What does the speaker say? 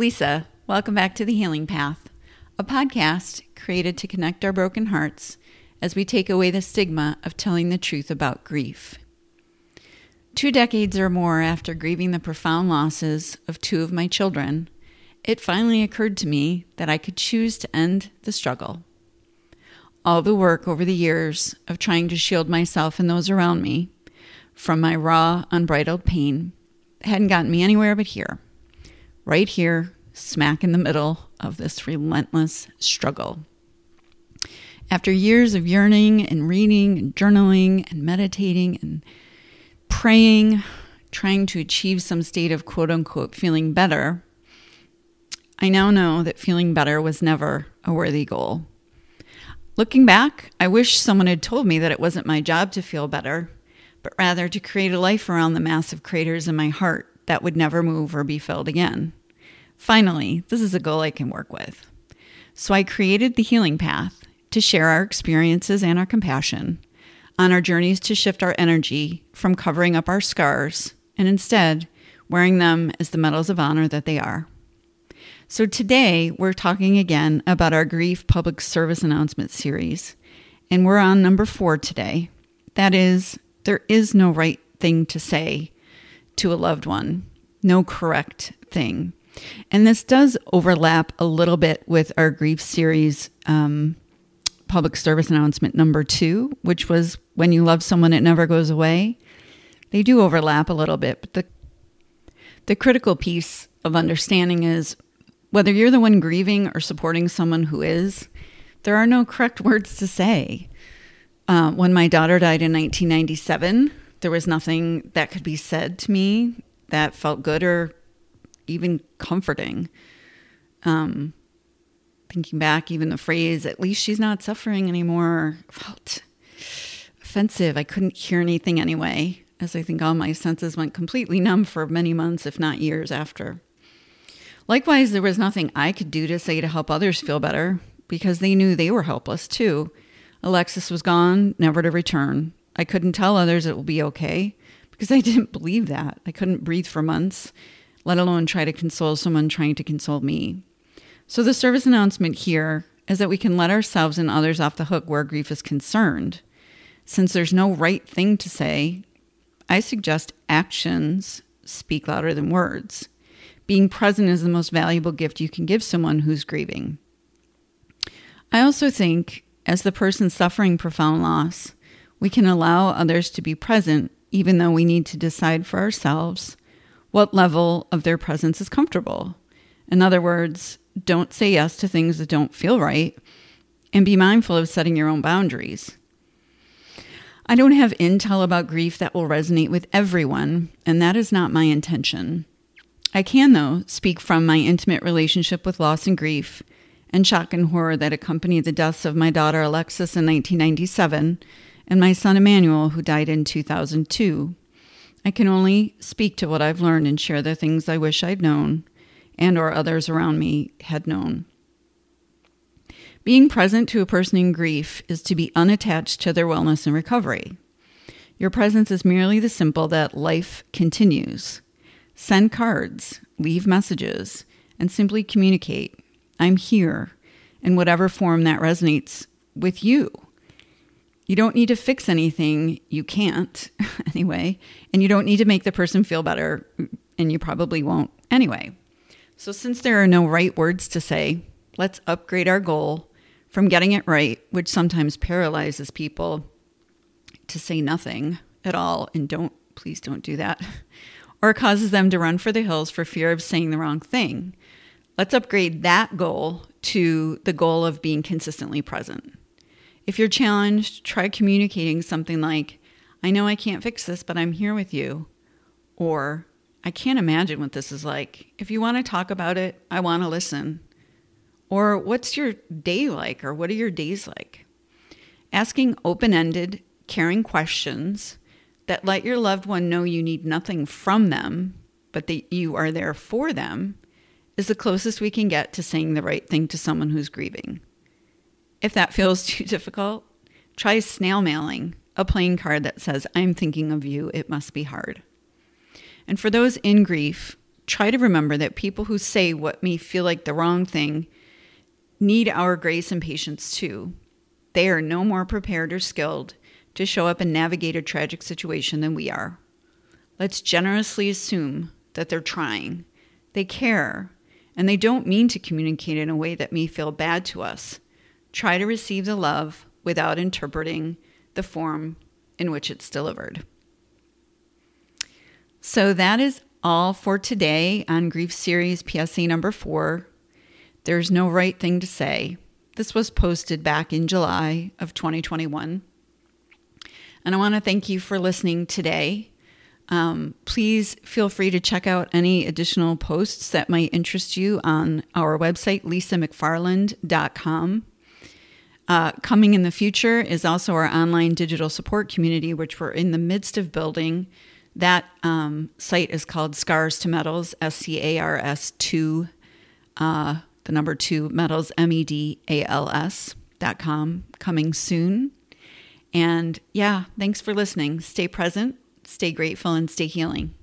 Lisa. Welcome back to The Healing Path, a podcast created to connect our broken hearts as we take away the stigma of telling the truth about grief. 2 decades or more after grieving the profound losses of 2 of my children, it finally occurred to me that I could choose to end the struggle. All the work over the years of trying to shield myself and those around me from my raw, unbridled pain hadn't gotten me anywhere but here, right here, smack in the middle of this relentless struggle. After years of yearning and reading and journaling and meditating and praying, trying to achieve some state of quote-unquote feeling better, I now know that feeling better was never a worthy goal. Looking back, I wish someone had told me that it wasn't my job to feel better, but rather to create a life around the massive craters in my heart that would never move or be filled again. Finally, this is a goal I can work with. So I created The Healing Path to share our experiences and our compassion on our journeys to shift our energy from covering up our scars and instead wearing them as the medals of honor that they are. So today we're talking again about our Grief Public Service Announcement Series, and we're on number 4 today. That is, there is no right thing to say to a loved one, no correct thing. And this does overlap a little bit with our Grief Series public service announcement number 2, which was when you love someone, it never goes away. They do overlap a little bit, but the critical piece of understanding is whether you're the one grieving or supporting someone who is, there are no correct words to say. When my daughter died in 1997, there was nothing that could be said to me that felt good or even comforting. Thinking back, even the phrase, at least she's not suffering anymore, felt offensive. I couldn't hear anything anyway, as I think all my senses went completely numb for many months, if not years after. Likewise, there was nothing I could do to say to help others feel better, because they knew they were helpless too. Alexis was gone, never to return. I couldn't tell others it will be okay, because I didn't believe that. I couldn't breathe for months, let alone try to console someone trying to console me. So the service announcement here is that we can let ourselves and others off the hook where grief is concerned. Since there's no right thing to say, I suggest actions speak louder than words. Being present is the most valuable gift you can give someone who's grieving. I also think, as the person suffering profound loss, we can allow others to be present, even though we need to decide for ourselves what level of their presence is comfortable. In other words, don't say yes to things that don't feel right, and be mindful of setting your own boundaries. I don't have intel about grief that will resonate with everyone, and that is not my intention. I can, though, speak from my intimate relationship with loss and grief and shock and horror that accompanied the deaths of my daughter Alexis in 1997 and my son Emmanuel, who died in 2002. I can only speak to what I've learned and share the things I wish I'd known and or others around me had known. Being present to a person in grief is to be unattached to their wellness and recovery. Your presence is merely the symbol that life continues. Send cards, leave messages, and simply communicate, I'm here, in whatever form that resonates with you. You don't need to fix anything, you can't anyway, and you don't need to make the person feel better, and you probably won't anyway. So since there are no right words to say, let's upgrade our goal from getting it right, which sometimes paralyzes people, to say nothing at all, and please don't do that, or causes them to run for the hills for fear of saying the wrong thing. Let's upgrade that goal to the goal of being consistently present. If you're challenged, try communicating something like, I know I can't fix this, but I'm here with you. Or, I can't imagine what this is like. If you want to talk about it, I want to listen. Or, what's your day like? Or, what are your days like? Asking open-ended, caring questions that let your loved one know you need nothing from them, but that you are there for them, is the closest we can get to saying the right thing to someone who's grieving. If that feels too difficult, try snail mailing a playing card that says, I'm thinking of you, it must be hard. And for those in grief, try to remember that people who say what may feel like the wrong thing need our grace and patience too. They are no more prepared or skilled to show up and navigate a tragic situation than we are. Let's generously assume that they're trying, they care, and they don't mean to communicate in a way that may feel bad to us. Try to receive the love without interpreting the form in which it's delivered. So that is all for today on Grief Series PSA number 4. There's no right thing to say. This was posted back in July of 2021. And I want to thank you for listening today. Please feel free to check out any additional posts that might interest you on our website, lisamcfarland.com. Coming in the future is also our online digital support community, which we're in the midst of building. That site is called Scars to Medals, SCARS2, the number 2, medals, MEDALS.com, coming soon. And yeah, thanks for listening. Stay present, stay grateful, and stay healing.